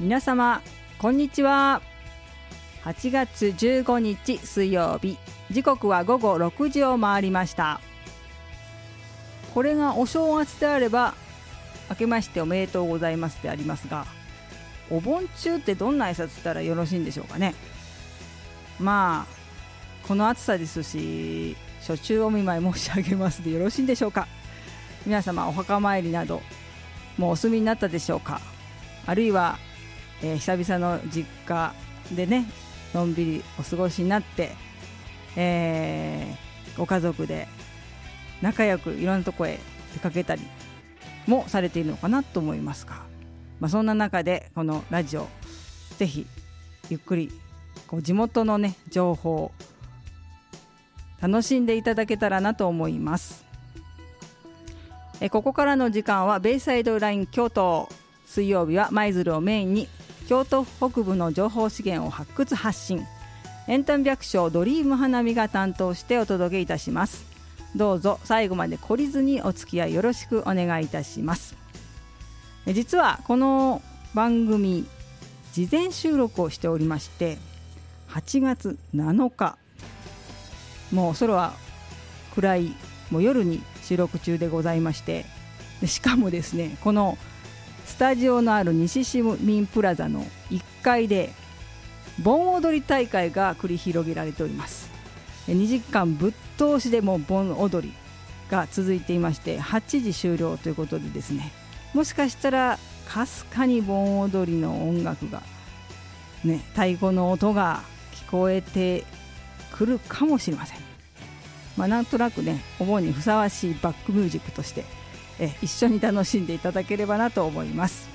皆様こんにちは。8月15日水曜日、時刻は午後6時を回りました。これがお正月であれば明けましておめでとうございますでありますが、お盆中ってどんな挨拶したらよろしいんでしょうかね。まあこの暑さですし、初中お見舞い申し上げますでよろしいんでしょうか。皆様お墓参りなどもうお済みになったでしょうか。あるいは、久々の実家でね、のんびりお過ごしになって、ご家族で仲良くいろんなとこへ出かけたりもされているのかなと思いますが、そんな中でこのラジオぜひゆっくりこう地元のね情報を楽しんでいただけたらなと思います。ここからの時間はベイサイドライン京都、水曜日は舞鶴をメインに京都北部の情報資源を発掘発信、エンタメ百姓ドリーム花見が担当してお届けいたします。どうぞ最後まで懲りずにお付き合いよろしくお願いいたします。実はこの番組事前収録をしておりまして、8月7日もう空は暗いもう夜に収録中でございまして、しかもですね、このスタジオのある西市民プラザの1階で盆踊り大会が繰り広げられております。2時間ぶっ通しでも盆踊りが続いていまして、8時終了ということでですね、もしかしたらかすかに盆踊りの音楽が、ね、太鼓の音が聞こえてくるかもしれません。なんとなくね、お盆にふさわしいバックミュージックとして一緒に楽しんでいただければなと思います。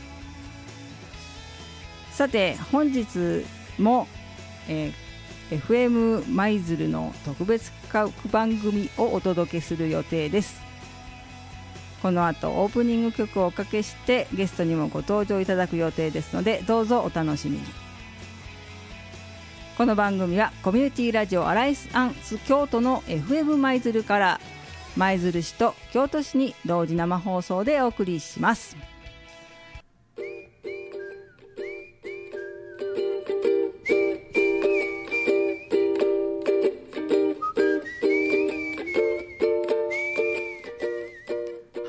さて本日も、FM 舞鶴の特別番組をお届けする予定です。この後オープニング曲をおかけしてゲストにもご登場いただく予定ですので、どうぞお楽しみに。この番組はコミュニティラジオアライアンス京都の FM 舞鶴から舞鶴市と京都市に同時生放送でお送りします。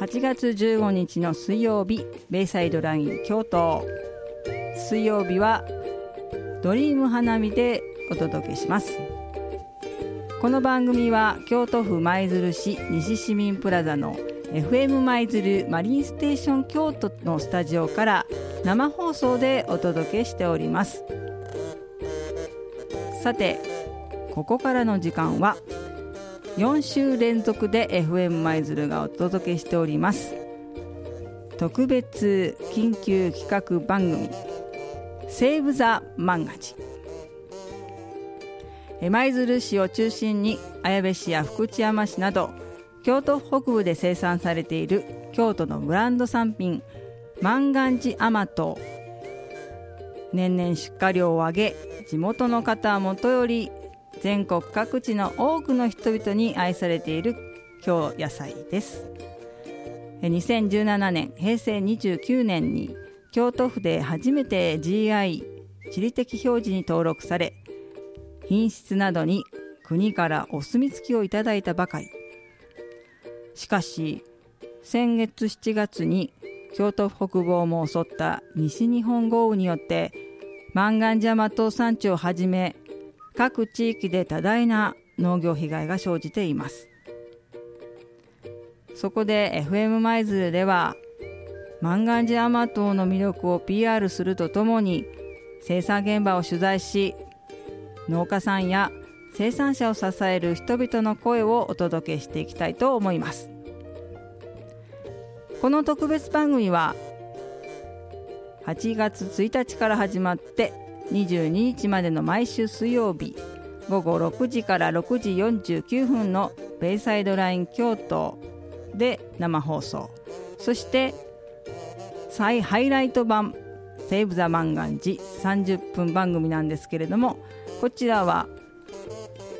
8月15日の水曜日、ベイサイドライン京都、水曜日はドリーム花見でお届けします。この番組は京都府舞鶴市西市民プラザの FM 舞鶴マリンステーション京都のスタジオから生放送でお届けしております。さてここからの時間は4週連続で FM 舞鶴がお届けしております特別緊急企画番組セーブ・ザ・マンガジン。舞鶴市を中心に綾部市や福知山市など京都北部で生産されている京都のブランド産品万願寺甘党、年々出荷量を上げ、地元の方はもとより全国各地の多くの人々に愛されている京野菜です。2017年平成29年に京都府で初めて GI 地理的表示に登録され、品質などに国からお墨付きをいただいたばかり。しかし先月7月に京都北部をも襲った西日本豪雨によって万願寺甘党産地をはじめ各地域で多大な農業被害が生じています。そこで FM 舞鶴では万願寺甘党の魅力を PR するとともに、生産現場を取材し農家さんや生産者を支える人々の声をお届けしていきたいと思います。この特別番組は8月1日から始まって22日までの毎週水曜日午後6時から6時49分のベイサイドライン京都で生放送、そして再ハイライト版セーブ・ザ・万願寺30分番組なんですけれども、こちらは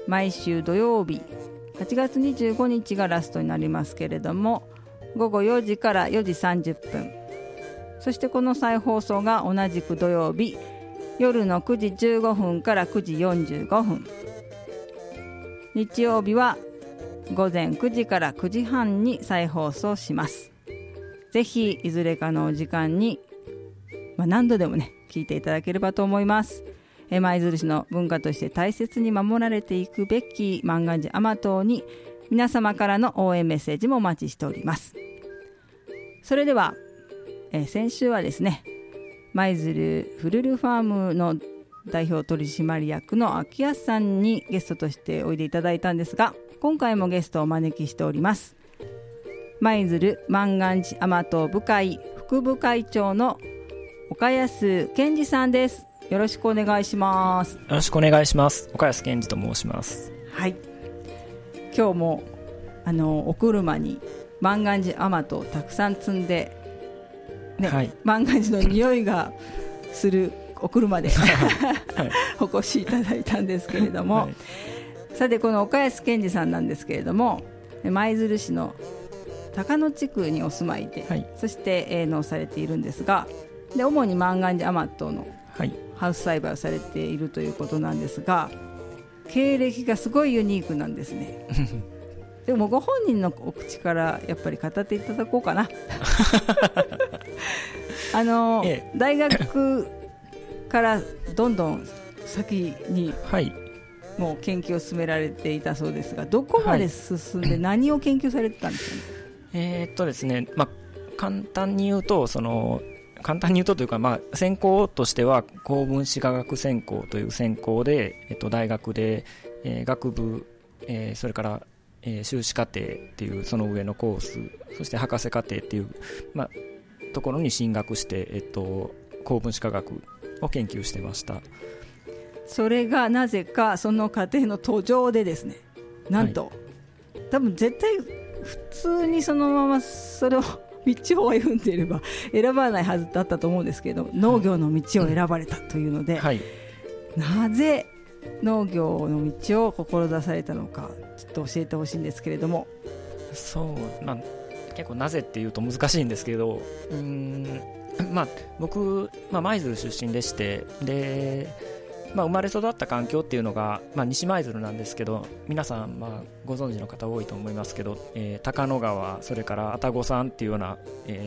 毎週土曜日8月25日がラストになりますけれども、午後4時から4時30分そしてこの再放送が同じく土曜日夜の9時15分から9時45分。日曜日は午前9時から9時半に再放送します。ぜひいずれかのお時間に、何度でもね聞いていただければと思います。舞鶴市の文化として大切に守られていくべき万願寺甘党に皆様からの応援メッセージもお待ちしております。それでは、先週はですね舞鶴フルルファームの代表取締役の秋安さんにゲストとしておいでいただいたんですが、今回もゲストをお招きしております。舞鶴万願寺甘党部会副部会長の岡安健二さんです。よろしくお願いします。よろしくお願いします。岡安健二と申します。はい、今日もお車に万願寺甘党をたくさん積んでね、はい、万願寺の匂いがするお車で、はい、お越しいただいたんですけれども、はい、さてこの岡安健二さんなんですけれども、舞鶴市の高野地区にお住まいで、はい、そして営農されているんですが、で主に万願寺甘党のハウス栽培をされているということなんですが、経歴がすごいユニークなんですね。でもご本人のお口からやっぱり語っていただこうかな。大学からどんどん先にもう研究を進められていたそうですが、どこまで進んで何を研究されてたんですかね。ですね、簡単に言うとというか、専攻としては高分子化学専攻という専攻で、大学で、学部、それから、修士課程っていうその上のコース、そして博士課程っていう、ところに進学して、高分子化学を研究してました。それがなぜかその過程の途上でですね、なんと、はい、多分絶対普通にそのままそれを道を歩んでいれば選ばないはずだったと思うんですけど、農業の道を選ばれたというので、はい、なぜ農業の道を志されたのかちょっと教えてほしいんですけれども。そう、結構なぜっていうと難しいんですけど、僕、舞鶴出身でして、で、生まれ育った環境っていうのが、西舞鶴なんですけど、皆さん、ご存知の方多いと思いますけど、高野川、それから愛宕山っていうような、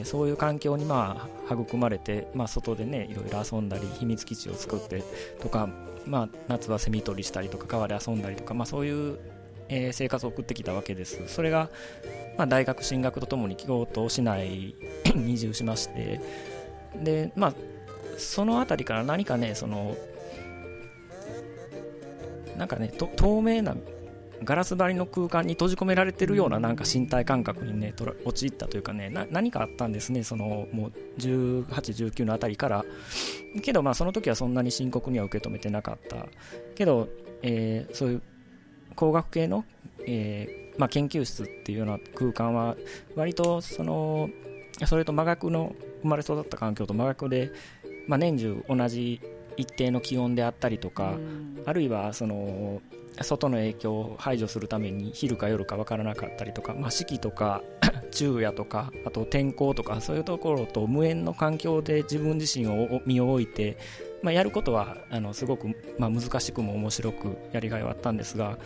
そういう環境に、育まれて、外でねいろいろ遊んだり、秘密基地を作ってとか、夏はセミ取りしたりとか、川で遊んだりとか、そういう、生活を送ってきたわけです。それが、大学進学とともに京都市内に移住しまして、で、そのあたりから何かね、透明なガラス張りの空間に閉じ込められてるような、身体感覚にね陥ったというかね、何かあったんですね。もう18、19のあたりから。けど、その時はそんなに深刻には受け止めてなかったけど、そういう工学系の、研究室っていうような空間は割とそれと真逆の、生まれ育った環境と真逆で、年中同じ一定の気温であったりとか、あるいは外の影響を排除するために昼か夜か分からなかったりとか、四季とか昼夜とか、あと天候とか、そういうところと無縁の環境で自分自身を身を置いて、やることはすごく、難しくも面白くやりがいはあったんですが、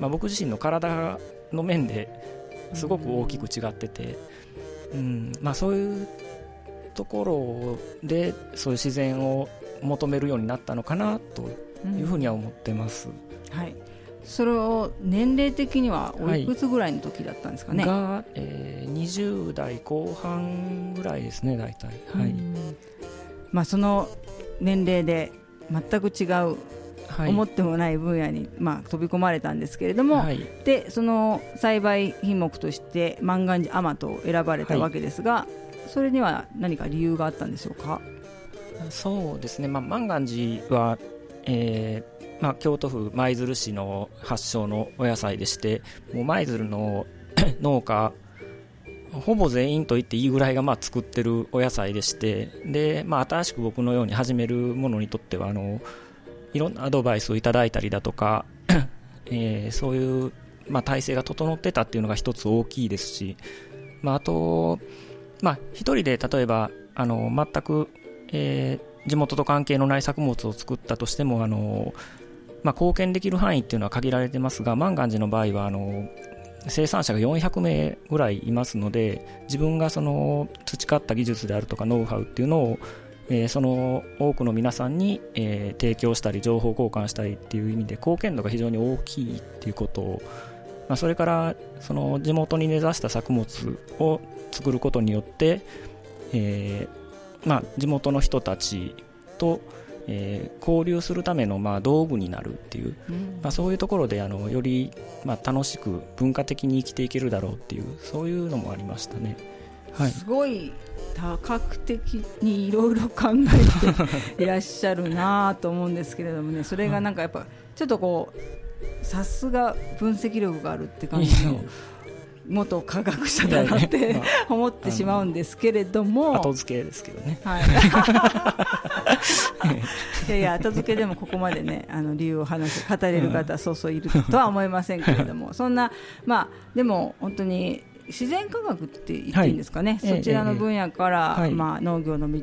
僕自身の体の面ですごく大きく違ってて、そういうところでそういう自然を求めるようになったのかなというふうには思ってます、はい、それを年齢的にはおいくつぐらいの時だったんですかね、はい、が、20代後半ぐらいですね、大体、はい。その年齢で全く違う、はい、思ってもない分野に、飛び込まれたんですけれども、はい、でその栽培品目として万願寺甘党を選ばれたわけですが、はい、それには何か理由があったんでしょうか。そうですね、万願寺は、京都府舞鶴市の発祥のお野菜でして、もう舞鶴の農家ほぼ全員と言っていいぐらいが、作ってるお野菜でして、で、新しく僕のように始めるものにとっては、いろんなアドバイスをいただいたりだとか、そういう、体制が整ってたっていうのが一つ大きいですし、あと、一人で例えば全く、地元と関係のない作物を作ったとしても、貢献できる範囲っていうのは限られてますが、万願寺の場合は生産者が400名ぐらいいますので、自分がその培った技術であるとかノウハウっていうのを、その多くの皆さんに、提供したり情報交換したりっていう意味で貢献度が非常に大きいっていうことを、それからその地元に根ざした作物を作ることによって、地元の人たちと交流するための道具になるっていう、そういうところでより楽しく文化的に生きていけるだろうっていう、そういうのもありましたね、はい、すごい多角的にいろいろ考えていらっしゃるなと思うんですけれどもね、それがなんかやっぱちょっとこうさすが分析力があるって感じの元科学者だなって思ってしまうんですけれども、後付けですけどね、はい、いや後付けでもここまでね理由を語れる方そうそういるとは思いませんけれども、そんなでも本当に自然科学って言っていいんですかね、はい、そちらの分野から、農業の道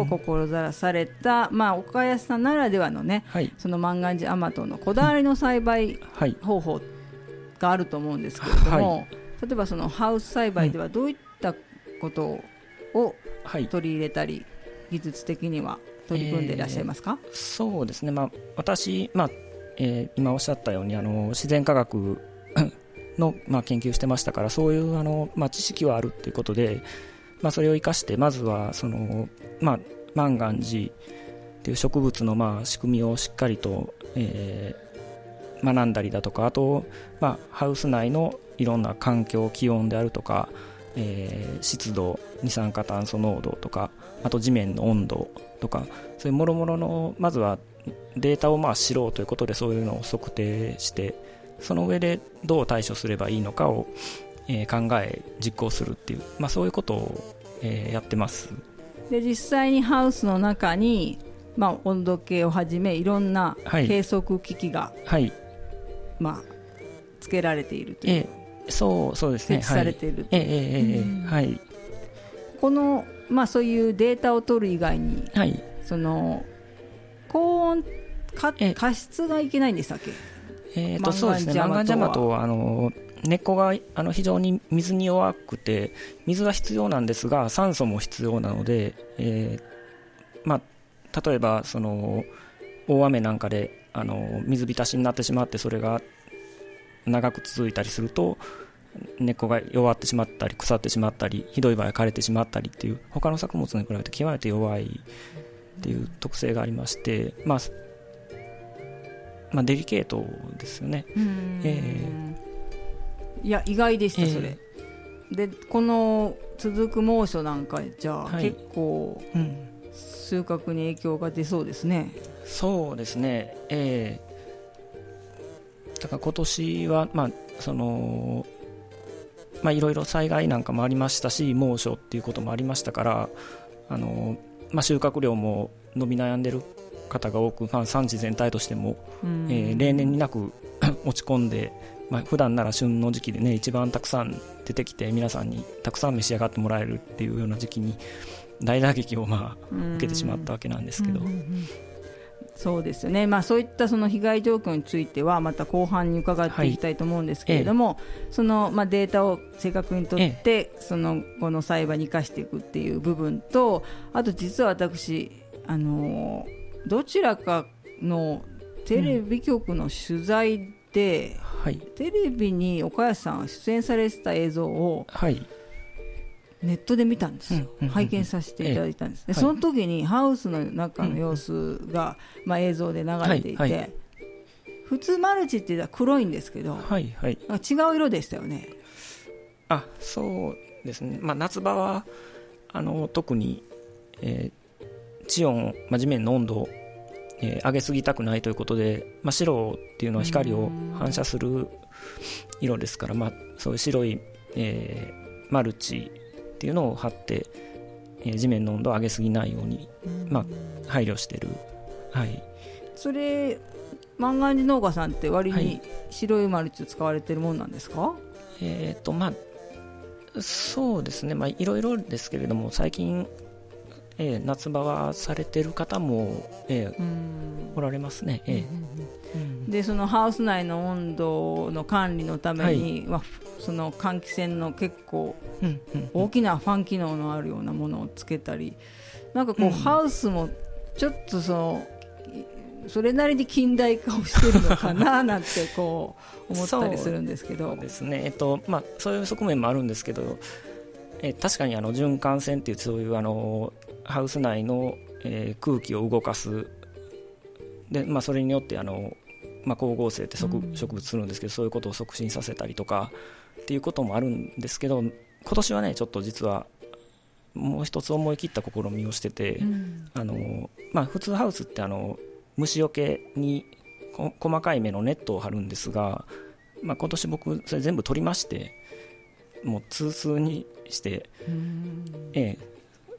を志された、岡安さんならではのね、その万願寺甘党のこだわりの栽培方法があると思うんですけれども、例えばそのハウス栽培ではどういったことを取り入れたり、技術的には取り組んでいらっしゃいますか？そうですね、私、今おっしゃったように自然科学の、研究してましたから、そういう知識はあるということで、それを生かしてまずはその、万願寺という植物の仕組みをしっかりと、学んだりだとか、あと、ハウス内のいろんな環境、気温であるとか、湿度、二酸化炭素濃度とか、あと地面の温度とか、そういうもろもろのまずはデータを知ろうということで、そういうのを測定して、その上でどう対処すればいいのかを、考え実行するっていう、そういうことを、やってます。で、実際にハウスの中に、温度計をはじめいろんな計測機器が、つけられているという、そうですね、設置されているという、この、そういうデータを取る以外に、その高温加湿がいけないんでしたっけ？そうですね、万願寺甘党は根っこが非常に水に弱くて、水は必要なんですが酸素も必要なので、例えばその大雨なんかで水浸しになってしまって、それが長く続いたりすると根っこが弱ってしまったり、腐ってしまったり、ひどい場合枯れてしまったりっていう、他の作物に比べて極めて弱いっていう特性がありまして、デリケートですよね。いや意外でした、それ。で、この続く猛暑なんかじゃあ、結構、収穫に影響が出そうですね。そうですね、だから今年は、いろいろ災害なんかもありましたし、猛暑っていうこともありましたから、収穫量も伸び悩んでる方が多く、産地全体としても、例年になく落ち込んで、普段なら旬の時期でね、一番たくさん出てきて皆さんにたくさん召し上がってもらえるっていうような時期に大打撃を受けてしまったわけなんですけど、そうですよね、そういったその被害状況についてはまた後半に伺っていきたいと思うんですけれども、その、データを正確に取って、そのこの栽培に生かしていくっていう部分と、あと実は私どちらかのテレビ局の取材で、テレビに岡安さんが出演されてた映像をネットで見たんですよ、拝見させていただいたんです、でその時にハウスの中の様子が、映像で流れていて、普通マルチって言ったら黒いんですけど、違う色でしたよね。あ、そうですね、夏場は特に、地温、地面の温度を、上げすぎたくないということで、白っていうのは光を反射する色ですから、そういう白い、マルチっていうのを貼って、地面の温度を上げすぎないように、配慮してる、それ万願寺農家さんって割に白いマルチを使われてるもんなんですか？そうですね、いろいろですけれども、最近夏場はされてる方も、おられますね、でそのハウス内の温度の管理のためには、はい、その換気扇の結構大きなファン機能のあるようなものをつけたりなんかこう、ハウスもちょっとそれなりに近代化をしてるのかななんてこう思ったりするんですけどそうですね、そういう側面もあるんですけど確かに循環線っていうそういうハウス内の、空気を動かすで、それによって光合成って植物するんですけど、そういうことを促進させたりとかっていうこともあるんですけど今年はねちょっと実はもう一つ思い切った試みをしてて、普通ハウスって虫よけに細かい目のネットを張るんですが、今年僕それ全部取りましてもう通数にして、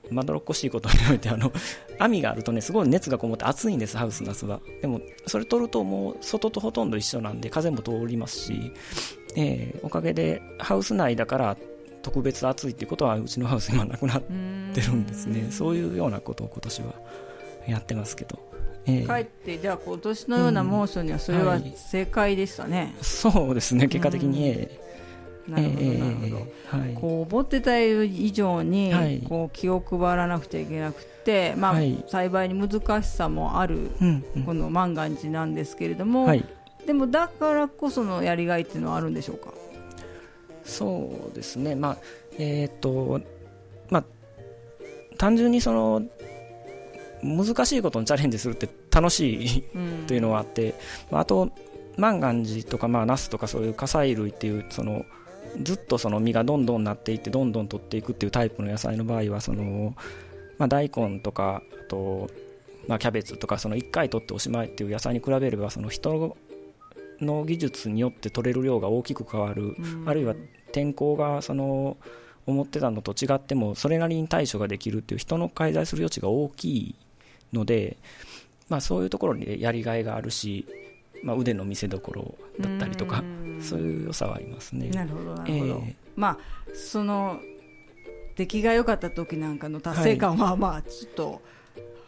まどろっこしいことにおいて網があるとねすごい熱がこもって暑いんですハウス夏はでもそれ取るともう外とほとんど一緒なんで風も通りますし、おかげでハウス内だから特別暑いっていうことはうちのハウス今なくなってるんですねそういうようなことを今年はやってますけど、かえってじゃあ今年のような猛暑にはそれは正解でしたね、そうですね結果的に、なるほどなるほど、思ってた以上に、気を配らなくちゃいけなくて、栽培に難しさもある、この万願寺なんですけれども、でもだからこそのやりがいっていうのはあるんでしょうか。そうですね、単純に難しいことにチャレンジするって楽しいというのはあって、あと万願寺とか、ナスとかそういう火砕類っていうずっと実がどんどんなっていってどんどん取っていくっていうタイプの野菜の場合は大根とかあと、キャベツとか1回取っておしまいっていう野菜に比べれば人の技術によって取れる量が大きく変わる、あるいは天候が思ってたのと違ってもそれなりに対処ができるっていう人の介在する余地が大きいので、そういうところにやりがいがあるし腕の見せ所だったりとかそういう良さはありますね。なるほどなるほど、出来が良かった時なんかの達成感はちょっと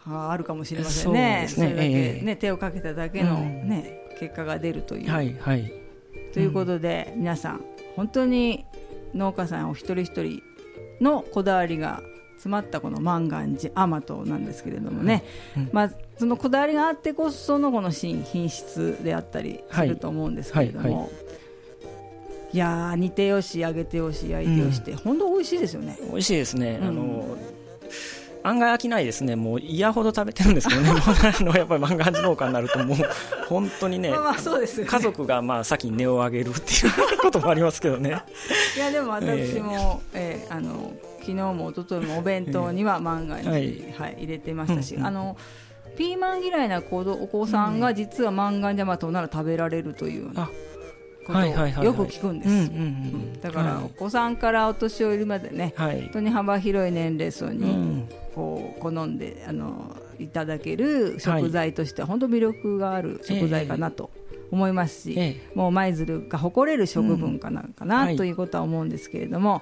あるかもしれませんね。そうですね、それだけね、手をかけただけの、結果が出るという、ということで、皆さん本当に農家さんお一人一人のこだわりが詰まったこの万願寺甘党なんですけれどもね、そのこだわりがあってこそのこの品質であったりすると思うんですけれども、いやー煮てよし揚げてよし焼いてよしって、本当美味しいですよね。美味しいですね、案外飽きないですね。もう嫌ほど食べてるんですけどねやっぱり万願寺農家になるともう本当にね、そうですね、家族が先に根を上げるっていうこともありますけどねいやでも私も、昨日も一昨日もお弁当には万願寺、入れてましたし、ピーマン嫌いなお子さんが実は万願寺甘党なら食べられるというようなことをよく聞くんです。だからお子さんからお年寄りまでね、本当に幅広い年齢層に好んでいただける食材としては本当魅力がある食材かなと思いますし、もう舞鶴が誇れる食文化なのかなということは思うんですけれども、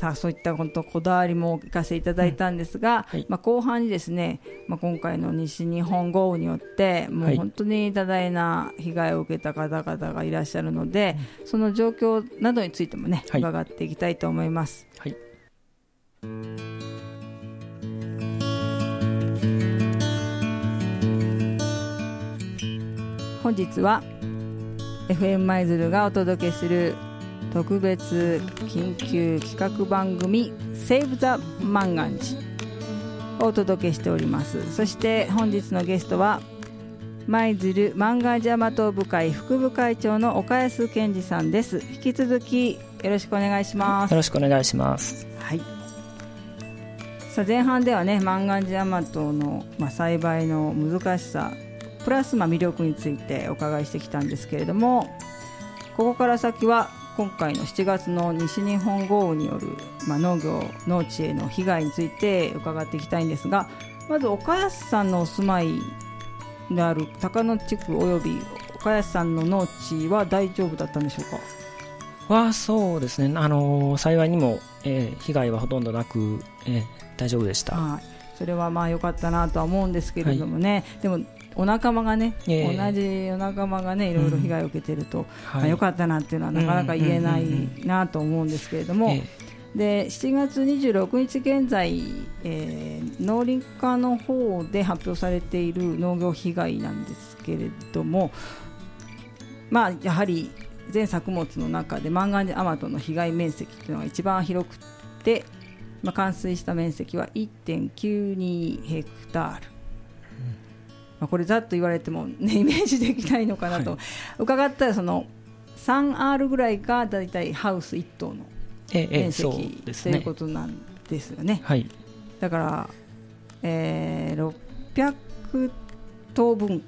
さあそういったこだわりもお聞かせいただいたんですが、後半にですね、今回の西日本豪雨によってもう本当に多大な被害を受けた方々がいらっしゃるので、その状況などについてもね、伺っていきたいと思います、本日は FM 舞鶴がお届けする特別緊急企画番組 Save the 万願寺をお届けしております。そして本日のゲストは舞鶴万願寺甘党部会副部会長の岡安健二さんです。引き続きよろしくお願いします。よろしくお願いします、さあ前半ではね、万願寺甘党の、栽培の難しさプラス、魅力についてお伺いしてきたんですけれども、ここから先は今回の7月の西日本豪雨による、農地への被害について伺っていきたいんですが、まず岡安さんのお住まいである高野地区および岡安さんの農地は大丈夫だったんでしょうか。そうですね、幸いにも、被害はほとんどなく、大丈夫でした。それはまあ良かったなとは思うんですけれどもね、はい、でもお仲間がね、同じお仲間がねいろいろ被害を受けていると、まあ、良かったなっていうのはなかなか言えないなと思うんですけれども、で7月26日現在、農林課の方で発表されている農業被害なんですけれども、まあ、やはり全作物の中でマンガンジアマトの被害面積というのが一番広くて、まあ、冠水した面積は 1.92 ヘクタール、まあ、これざっと言われても、ね、イメージできないのかなと、はい、伺ったらその 3R ぐらいがだいたいハウス1棟の面積ということなんですよね、はい、だから、600棟分っ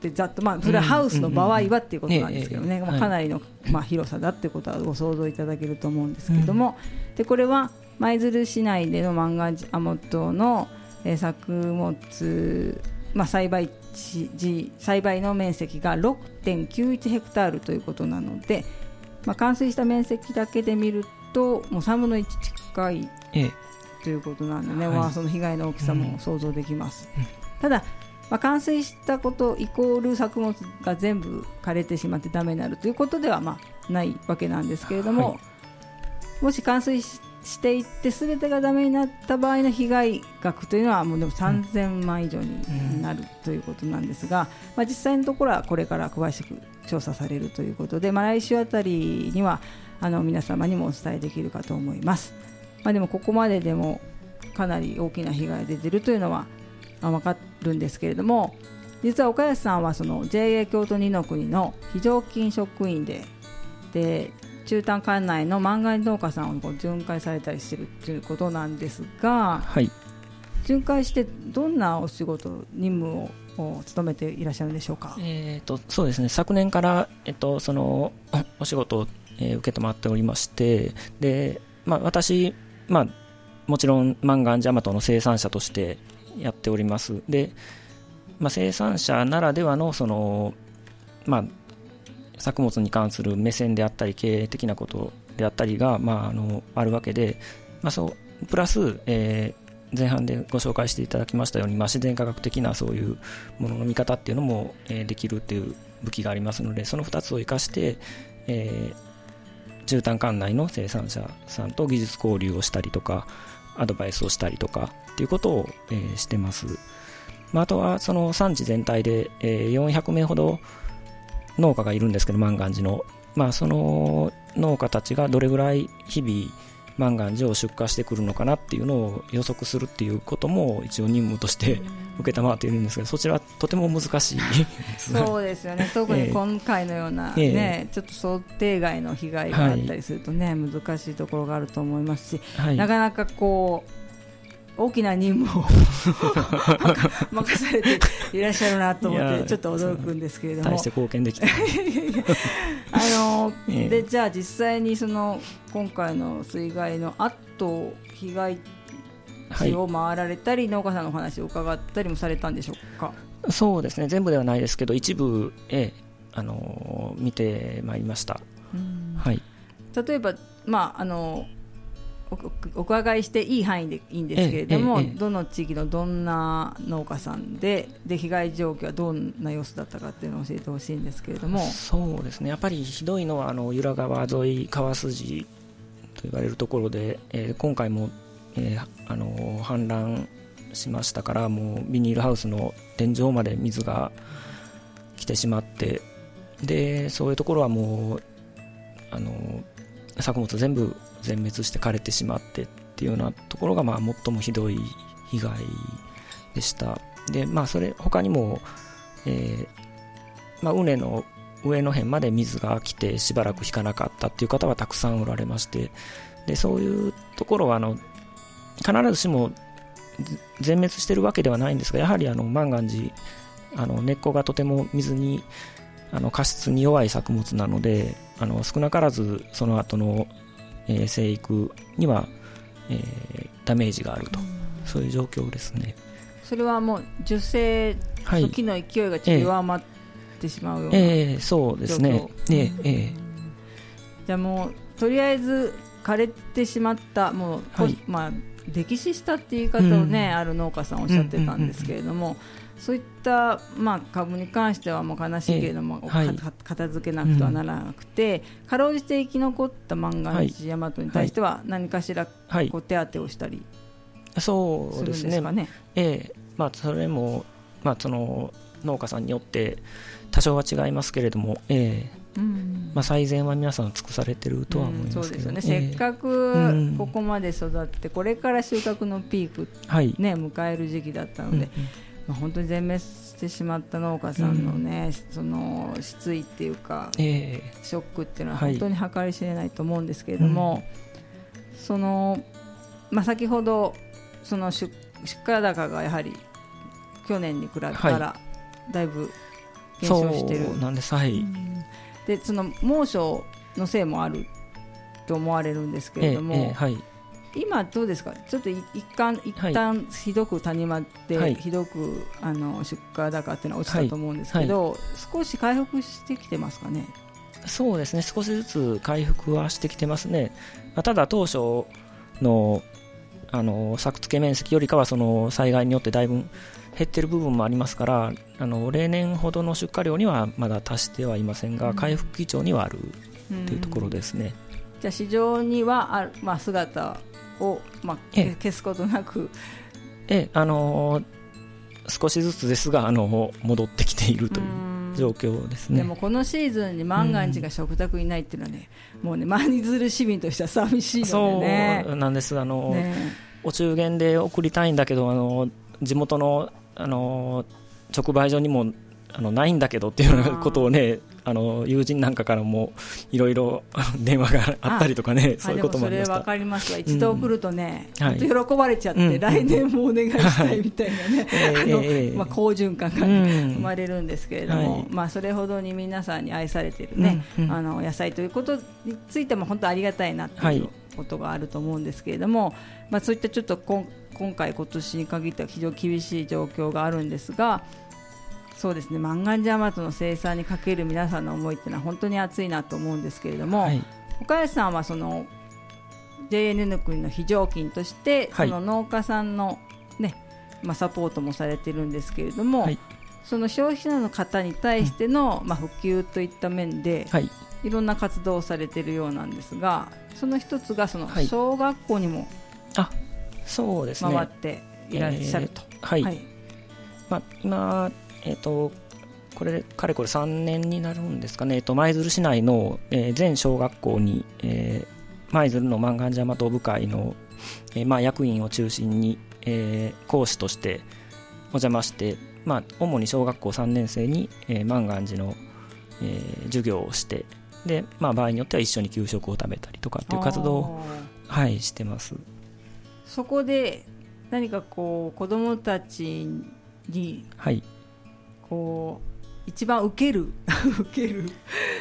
てざっと、まあ、それはハウスの場合はっていうことなんですけどね、まあ、かなりの、まあ、広さだってことはご想像いただけると思うんですけども、でこれは舞鶴市内でのマンガンジアマトの作物、まあ、栽培の面積が 6.91 ヘクタールということなので、まあ、冠水した面積だけで見るともう3分の1近いということなんでね、はい、その被害の大きさも想像できます、ただ、まあ、冠水したことイコール作物が全部枯れてしまってダメになるということではまあないわけなんですけれども、はい、もし冠水していって全てがダメになった場合の被害額というのはもうでも3000万以上になるということなんですが、まあ、実際のところはこれから詳しく調査されるということで、まあ、来週あたりには皆様にもお伝えできるかと思います、まあ、でもここまででもかなり大きな被害が出ているというのは分かるんですけれども、実は岡安さんはその JA 京都二の国の非常勤職員で中丹管内のマンガン農家さんをこう巡回されたりしているということなんですが、はい、巡回してどんなお仕事任務を勤めていらっしゃるんでしょうか。そうですね、昨年から、そのお仕事を、受け止まっておりまして、で、まあ、私、まあ、もちろんマンガンジアマトの生産者としてやっております。で、まあ、生産者ならではの、 その、まあ、作物に関する目線であったり経営的なことであったりが、まあ、あるわけで、まあ、そうプラス、前半でご紹介していただきましたように、まあ、自然科学的なそういうものの見方っていうのも、できるっていう武器がありますので、その2つを生かして、中丹管内の生産者さんと技術交流をしたりとかアドバイスをしたりとかっていうことを、してます、まあ、あとはその産地全体で、400名ほど農家がいるんですけど、万願寺の、まあ、その農家たちがどれぐらい日々万願寺を出荷してくるのかなっていうのを予測するっていうことも一応任務として受けたまっているんですけど、そちらはとても難しいそうですよね、特に今回のような、ちょっと想定外の被害があったりするとね、はい、難しいところがあると思いますし、はい、なかなかこう大きな任務を任されていらっしゃるなと思ってちょっと驚くんですけれども、大して貢献できたで、じゃあ実際にその今回の水害の後被害地を回られたり、はい、農家さんのお話を伺ったりもされたんでしょうか。そうですね、全部ではないですけど一部、見てまいりました、はい、例えば、まあ、お伺いしていい範囲でいいんですけれども、どの地域のどんな農家さんで被害状況はどんな様子だったかっていうのを教えてほしいんですけれども。そうですね、やっぱりひどいのは由良川沿い川筋と言われるところで、今回も、氾濫しましたから、もうビニールハウスの天井まで水が来てしまって、でそういうところはもう作物全部全滅して枯れてしまってっていうようなところが、まあ最もひどい被害でした。で、まあそれ他にも、まあ畝の上の辺まで水が来てしばらく引かなかったっていう方はたくさんおられまして、でそういうところは必ずしも全滅してるわけではないんですが、やはり万願寺根っこがとても水に過失に弱い作物なので、少なからずその後の生育には、ダメージがあると、そういう状況ですね。それはもう受精時の勢いがちょっと弱まってしまうような状況、そうですね、じゃあもうとりあえず枯れてしまったもう、はい、まあ、溺死したっていう言い方をね、ある農家さんおっしゃってたんですけれども、そういった、まあ、株に関してはもう悲しいけれども、片付けなくてはならなくて、かろうじて生き残った万願寺大和に対しては何かしらこう手当てをしたりするんですかね。それも、まあ、その農家さんによって多少は違いますけれども、まあ、最善は皆さん尽くされてるとは思いますけど、せっかくここまで育ってこれから収穫のピーク、迎える時期だったので、まあ、本当に全滅してしまった農家さんのね、その失意っていうか、ショックっていうのは本当に計り知れないと思うんですけれども、その、まあ、先ほどその出荷高がやはり去年に比べたらだいぶ減少してる、そうなんです。でその猛暑のせいもあると思われるんですけれども、今どうですか、ちょっと一旦ひどく谷間って、ひどく出荷高っていうのは落ちたと思うんですけど、少し回復してきてますかね。そうですね、少しずつ回復はしてきてますね。ただ当初の作付面積よりかはその災害によってだいぶ減ってる部分もありますから、例年ほどの出荷量にはまだ達してはいませんが、回復基調にはあるというところですね。じゃあ市場にはまあ、姿を、まあ、消すことなく、少しずつですが戻ってきているという状況ですね。でもこのシーズンに万願寺が食卓にないっていうのはね、もうね、舞鶴市民としては寂しいのでね。そうなんです。お中元で送りたいんだけど、地元の、直売所にもないんだけどっていうようなことをね、友人なんかからもいろいろ電話があったりとかね、そういうこともありました。でもそれ分かりますわ。一度送るとね、と喜ばれちゃって、来年もお願いしたいみたいなね、好循環が生まれるんですけれども、まあ、それほどに皆さんに愛されているね、野菜ということについても本当ありがたいなっていうことがあると思うんですけれども、まあ、そういったちょっと今年に限っては非常に厳しい状況があるんですが、そうですね、万願寺大和の生産にかける皆さんの思いっていうのは本当に熱いなと思うんですけれども、岡安さんはその JNN 国の非常勤として、その農家さんの、まあ、サポートもされてるんですけれども、その消費者の方に対しての、まあ、普及といった面で、いろんな活動をされてるようなんですが、その一つがその小学校にも回っていらっしゃると。まあ、今これかれこれ3年になるんですかね、舞鶴市内の、全小学校に、舞鶴の万願寺大和部会の、まあ、役員を中心に、講師としてお邪魔して、まあ、主に小学校3年生に、万願寺の、授業をして、で、まあ、場合によっては一緒に給食を食べたりとかっていう活動を、してます。そこで何かこう子どもたちに、こう一番受ける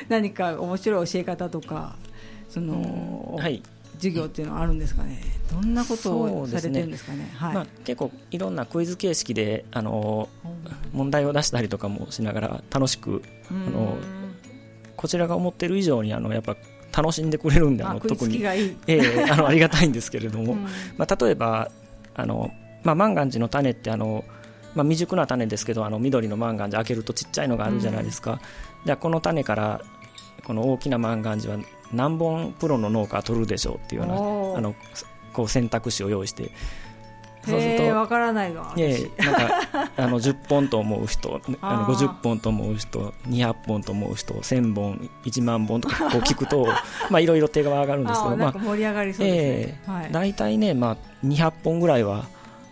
何か面白い教え方とか、その、授業っていうのはあるんですかね。どんなことをされてるんですかね。まあ、結構いろんなクイズ形式で問題を出したりとかもしながら楽しく、こちらが思ってる以上にやっぱ楽しんでくれるんで、特にありがたいんですけれども、まあ、例えばまあ、万願寺の種ってまあ、未熟な種ですけど、緑の万願寺開けるとちっちゃいのがあるじゃないですか。じゃあこの種からこの大きな万願寺は何本プロの農家取るでしょうっていうようなこう選択肢を用意して、そうすると分からないの、なんか10本と思う人50本と思う人200本と思う人1000本1万本とかこう聞くといろいろ手が上がるんですけど、なんか盛り上がりそうですね。大体ね、まあ、200本ぐらいは、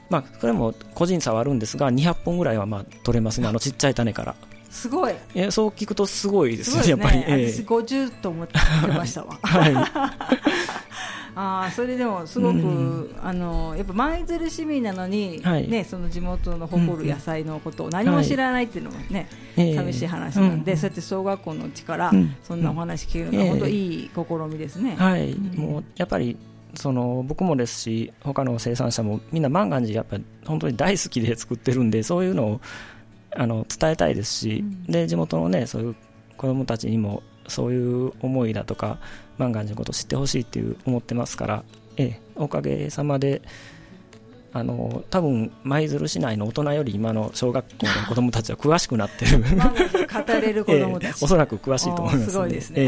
まあ、これも個人差はあるんですが200本ぐらいはまあ取れますね、ちっちゃい種からすごい、そう聞くとすごいですね、やっぱり、私50と思ってましたわ。それでもすごく、やっぱ舞鶴市民なのに、その地元の誇る野菜のことを何も知らないっていうのもね、寂しい話なんで、そうやって小学校のうちからそんなお話聞けるのは本当にいい試みですね。もうやっぱり僕もですし、他の生産者もみんな万願寺やっぱり本当に大好きで作ってるんで、そういうのを伝えたいですし、で地元のね、そういう子どもたちにもそういう思いだとか万願寺のことを知ってほしいっていう思ってますから、おかげさまで多分舞鶴市内の大人より今の小学校の子どもたちは詳しくなってる万願寺語れる子どもたち、おそらく詳しいと思いますので、すごいですね、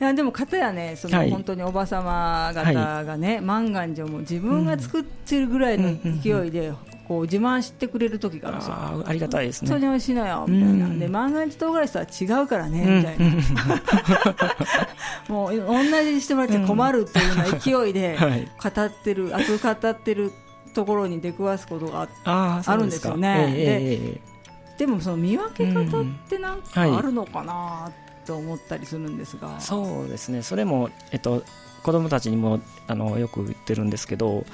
いやでも片やね、その本当におばさま方がね、万願寺をもう自分が作ってるぐらいの勢いでこう自慢してくれる時があるんですよ。ありがたいですね。それにおいしいのよみたいな、で万願寺唐辛子とは違うからねみたいな、もう同じにしてもらって困るっていうような勢いで語ってる、熱く語ってるところに出くわすことが あるんですよね。でもその見分け方ってなんかあるのかなってと思ったりするんですが、そうですね、それも、子どもたちにもよく言ってるんですけど、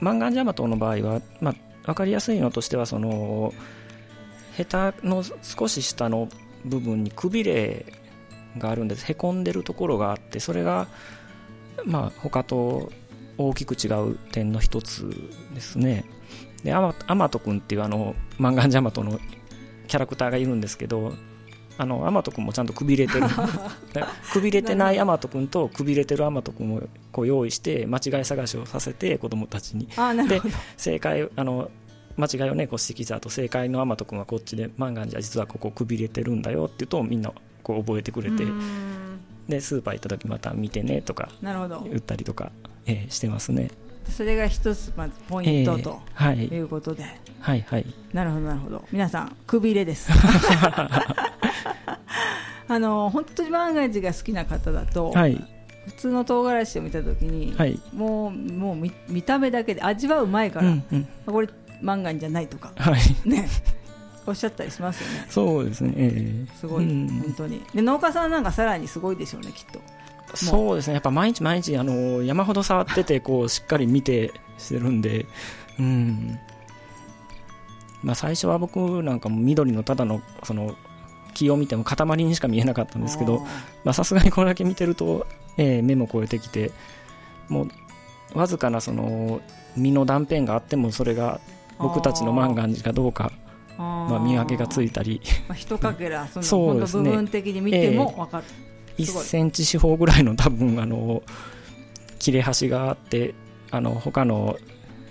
万願寺甘党の場合は、分かりやすいのとしては、そのヘタの少し下の部分にくびれがあるんです。へこんでるところがあって、それが、他と大きく違う点の一つですね。で、アマト君っていう万願寺甘党のキャラクターがいるんですけど、アマト君もちゃんとくびれてるくびれてないアマト君とくびれてるアマト君をこう用意して、間違い探しをさせて子どもたちに、で正解間違いをね、こう指摘した後、正解のアマト君はこっちで、万願寺は実はここくびれてるんだよって言うと、みんなこう覚えてくれて、でスーパー行った時また見てねとか言ったりとか、してますね。それが一つまずポイントということで、はいはい、なるほどなるほど、皆さんくびれです本当に万願寺が好きな方だと、普通の唐辛子を見たときに、もう 見た目だけで味はうまいから、これ万願寺じゃないとか、ね、おっしゃったりしますよね。そうですね、すごい、本当に。で、農家さんなんかさらにすごいでしょうね、きっと。そうですね、やっぱ毎日毎日山ほど触ってて、こうしっかり見てしてるんで、最初は僕なんかも緑のただのその木を見ても塊にしか見えなかったんですけど、さすがにこれだけ見てると、目も超えてきて、もうわずかなその実の断片があっても、それが僕たちの万願寺かどうか、見分けがついたり、一かけらその部分的に見ても分かる。1センチ四方ぐらいの多分切れ端があって、他の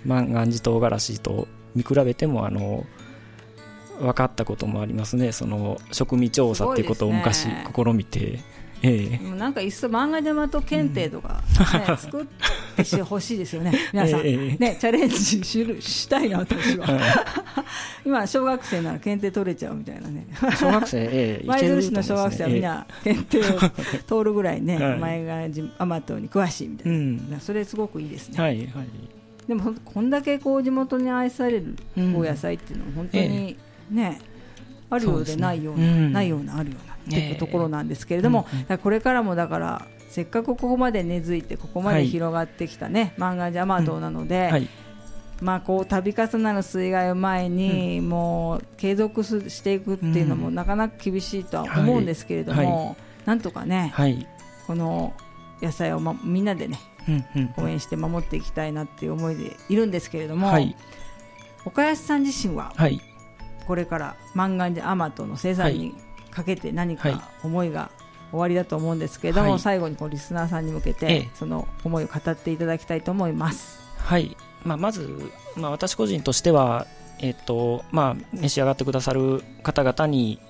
万願寺唐辛子と見比べても分かったこともありますね。その食味調査ってことを昔試みて、なんかいっそ万願寺甘党検定とか、作ってほしいですよね皆さん、ね、チャレンジしたいな私は、今小学生なら検定取れちゃうみたいなね、小学生、舞鶴市の小学生はみんな検定を通るぐらいね、万願寺甘党に詳しいみたいな、それすごくいいですね、でもこんだけこう地元に愛されるお野菜っていうのは本当にね、あるようでないような、ないようなあるようなっていうところなんですけれども、これからもだからせっかくここまで根付いて、ここまで広がってきたね、万願寺甘党なので、こう度重なる水害を前に、もう継続していくっていうのもなかなか厳しいとは思うんですけれども、なんとかね、この野菜をみんなでね、応援して守っていきたいなっていう思いでいるんですけれども、岡安さん自身はこれから万願寺甘党の生産にかけて何か思いが終わりだと思うんですけれども、最後にこうリスナーさんに向けてその思いを語っていただきたいと思います、まず、私個人としては、召し上がってくださる方々に、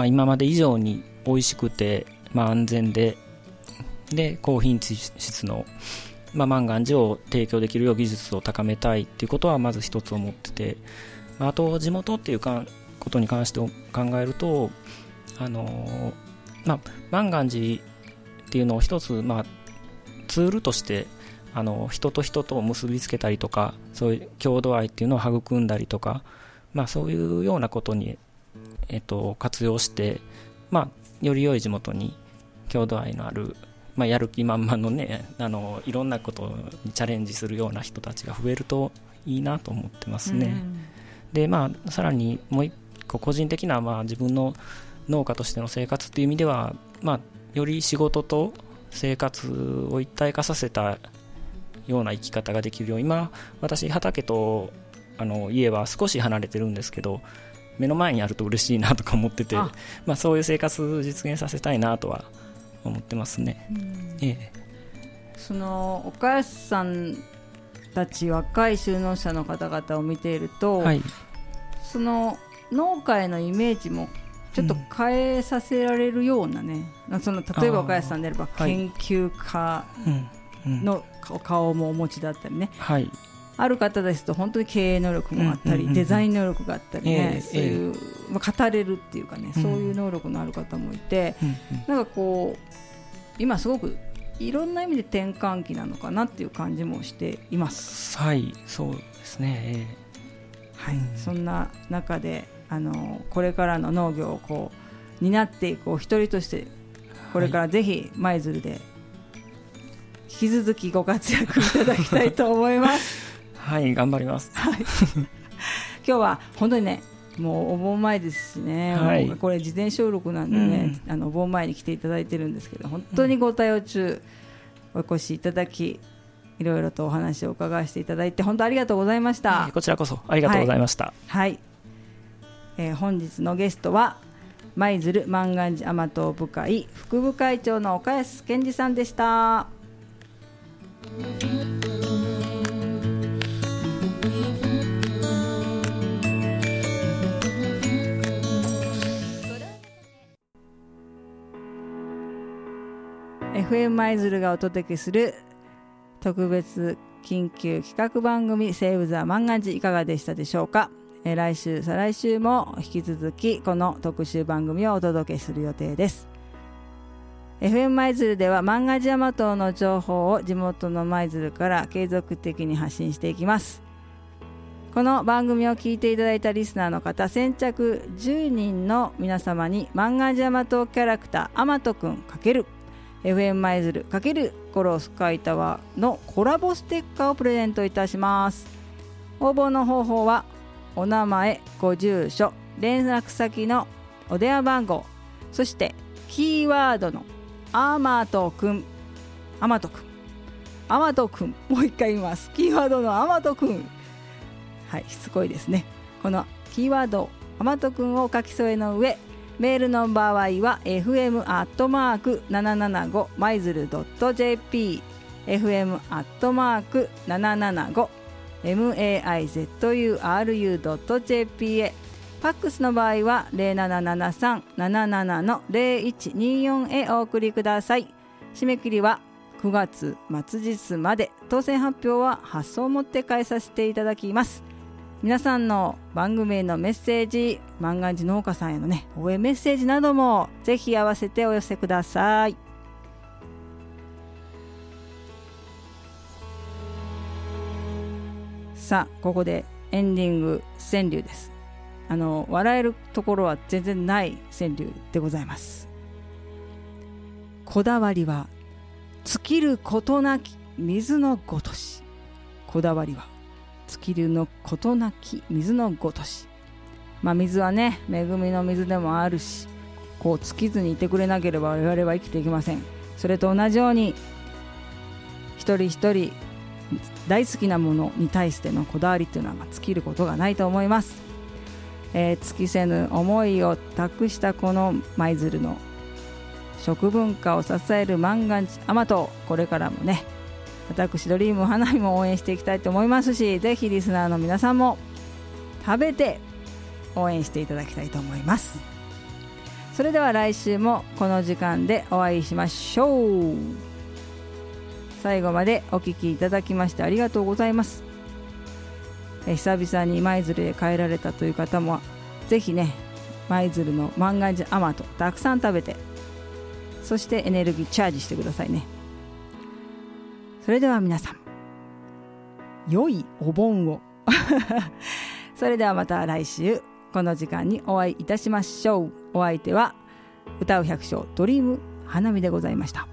今まで以上に美味しくて、安全で高品質の、万願寺を提供できるよう技術を高めたいということはまず一つ思ってて、あと地元っていうことに関して考えると、万願寺っていうのを一つ、ツールとして人と人とを結びつけたりとか、そういう郷土愛っていうのを育んだりとか、そういうようなことに、活用して、より良い地元に、郷土愛のある、やる気満々のね、いろんなことにチャレンジするような人たちが増えるといいなと思ってますね。で、さらにもう一個個人的な、自分の農家としての生活という意味では、より仕事と生活を一体化させたような生き方ができるよう、今私畑と家は少し離れてるんですけど、目の前にあると嬉しいなとか思ってて、まあ、そういう生活実現させたいなとは思ってますね。その岡安さんたち若い就農者の方々を見ていると、はい、その農家へのイメージもちょっと変えさせられるようなね、うん、その例えば岡安さんであれば研究家の顔もお持ちだったりね、はい、ある方ですと本当に経営能力もあったり、うんうんうん、デザイン能力があったりね、そういう、まあ、語れるっていうかね、そういう能力のある方もいて、なんかこう今すごくいろんな意味で転換期なのかなっていう感じもしています。はい、そうですね、はい、そんな中でこれからの農業をこう担っていくお一人としてこれからぜひ舞鶴で引き続きご活躍いただきたいと思いますはい、頑張ります、はい、今日は本当にね、もうお盆前ですしね、はい、これ事前収録なんでね、うん、お盆前に来ていただいてるんですけど、本当にご対応中お越しいただき、いろいろとお話をお伺いしていただいて本当ありがとうございました、こちらこそありがとうございました、はいはい、本日のゲストは舞鶴万願寺甘党部会副部会長の岡安健二さんでした。FM 舞鶴がお届けする特別緊急企画番組セーブ・ザ・万願寺、いかがでしたでしょうか。来週再来週も引き続きこの特集番組をお届けする予定です。 FM 舞鶴では万願寺甘党の情報を地元の舞鶴から継続的に発信していきます。この番組を聞いていただいたリスナーの方先着10人の皆様に万願寺甘党キャラクター甘党くん×FM 舞鶴×コロスカイタワーのコラボステッカーをプレゼントいたします。応募の方法はお名前、ご住所、連絡先のお電話番号、そしてキーワードの甘党くん、もう一回言います。キーワードの甘党くん、はい、しつこいですね。このキーワード甘党くんを書き添えの上、メールの場合は fm@775maizuru.jp fm@775maizuru.jp へ。ファックスの場合は 0773-77-0124 へお送りください。締め切りは9月末日まで。当選発表は発送をもって返させていただきます。皆さんの番組へのメッセージ、万願寺農家さんへのね、応援メッセージなどもぜひ合わせてお寄せください。さあ、ここでエンディング川柳です。笑えるところは全然ない川柳でございます。こだわりは尽きることなき水のごとし、こだわりは尽きるのことなき水のごとし、まあ、水はね、恵みの水でもあるし、こう尽きずにいてくれなければ我々は生きていけません。それと同じように一人一人大好きなものに対してのこだわりというのは、まあ、尽きることがないと思います。尽きせぬ思いを託したこの舞鶴の食文化を支える万願寺甘党、これからもね、私ドリーム花火も応援していきたいと思いますし、ぜひリスナーの皆さんも食べて応援していただきたいと思います。それでは来週もこの時間でお会いしましょう。最後までお聞きいただきましてありがとうございます。久々に舞鶴へ帰られたという方もぜひね、舞鶴の万願寺甘党たくさん食べて、そしてエネルギーチャージしてくださいね。それでは皆さん、良いお盆をそれではまた来週この時間にお会いいたしましょう。お相手は歌う百姓ドリーム花見でございました。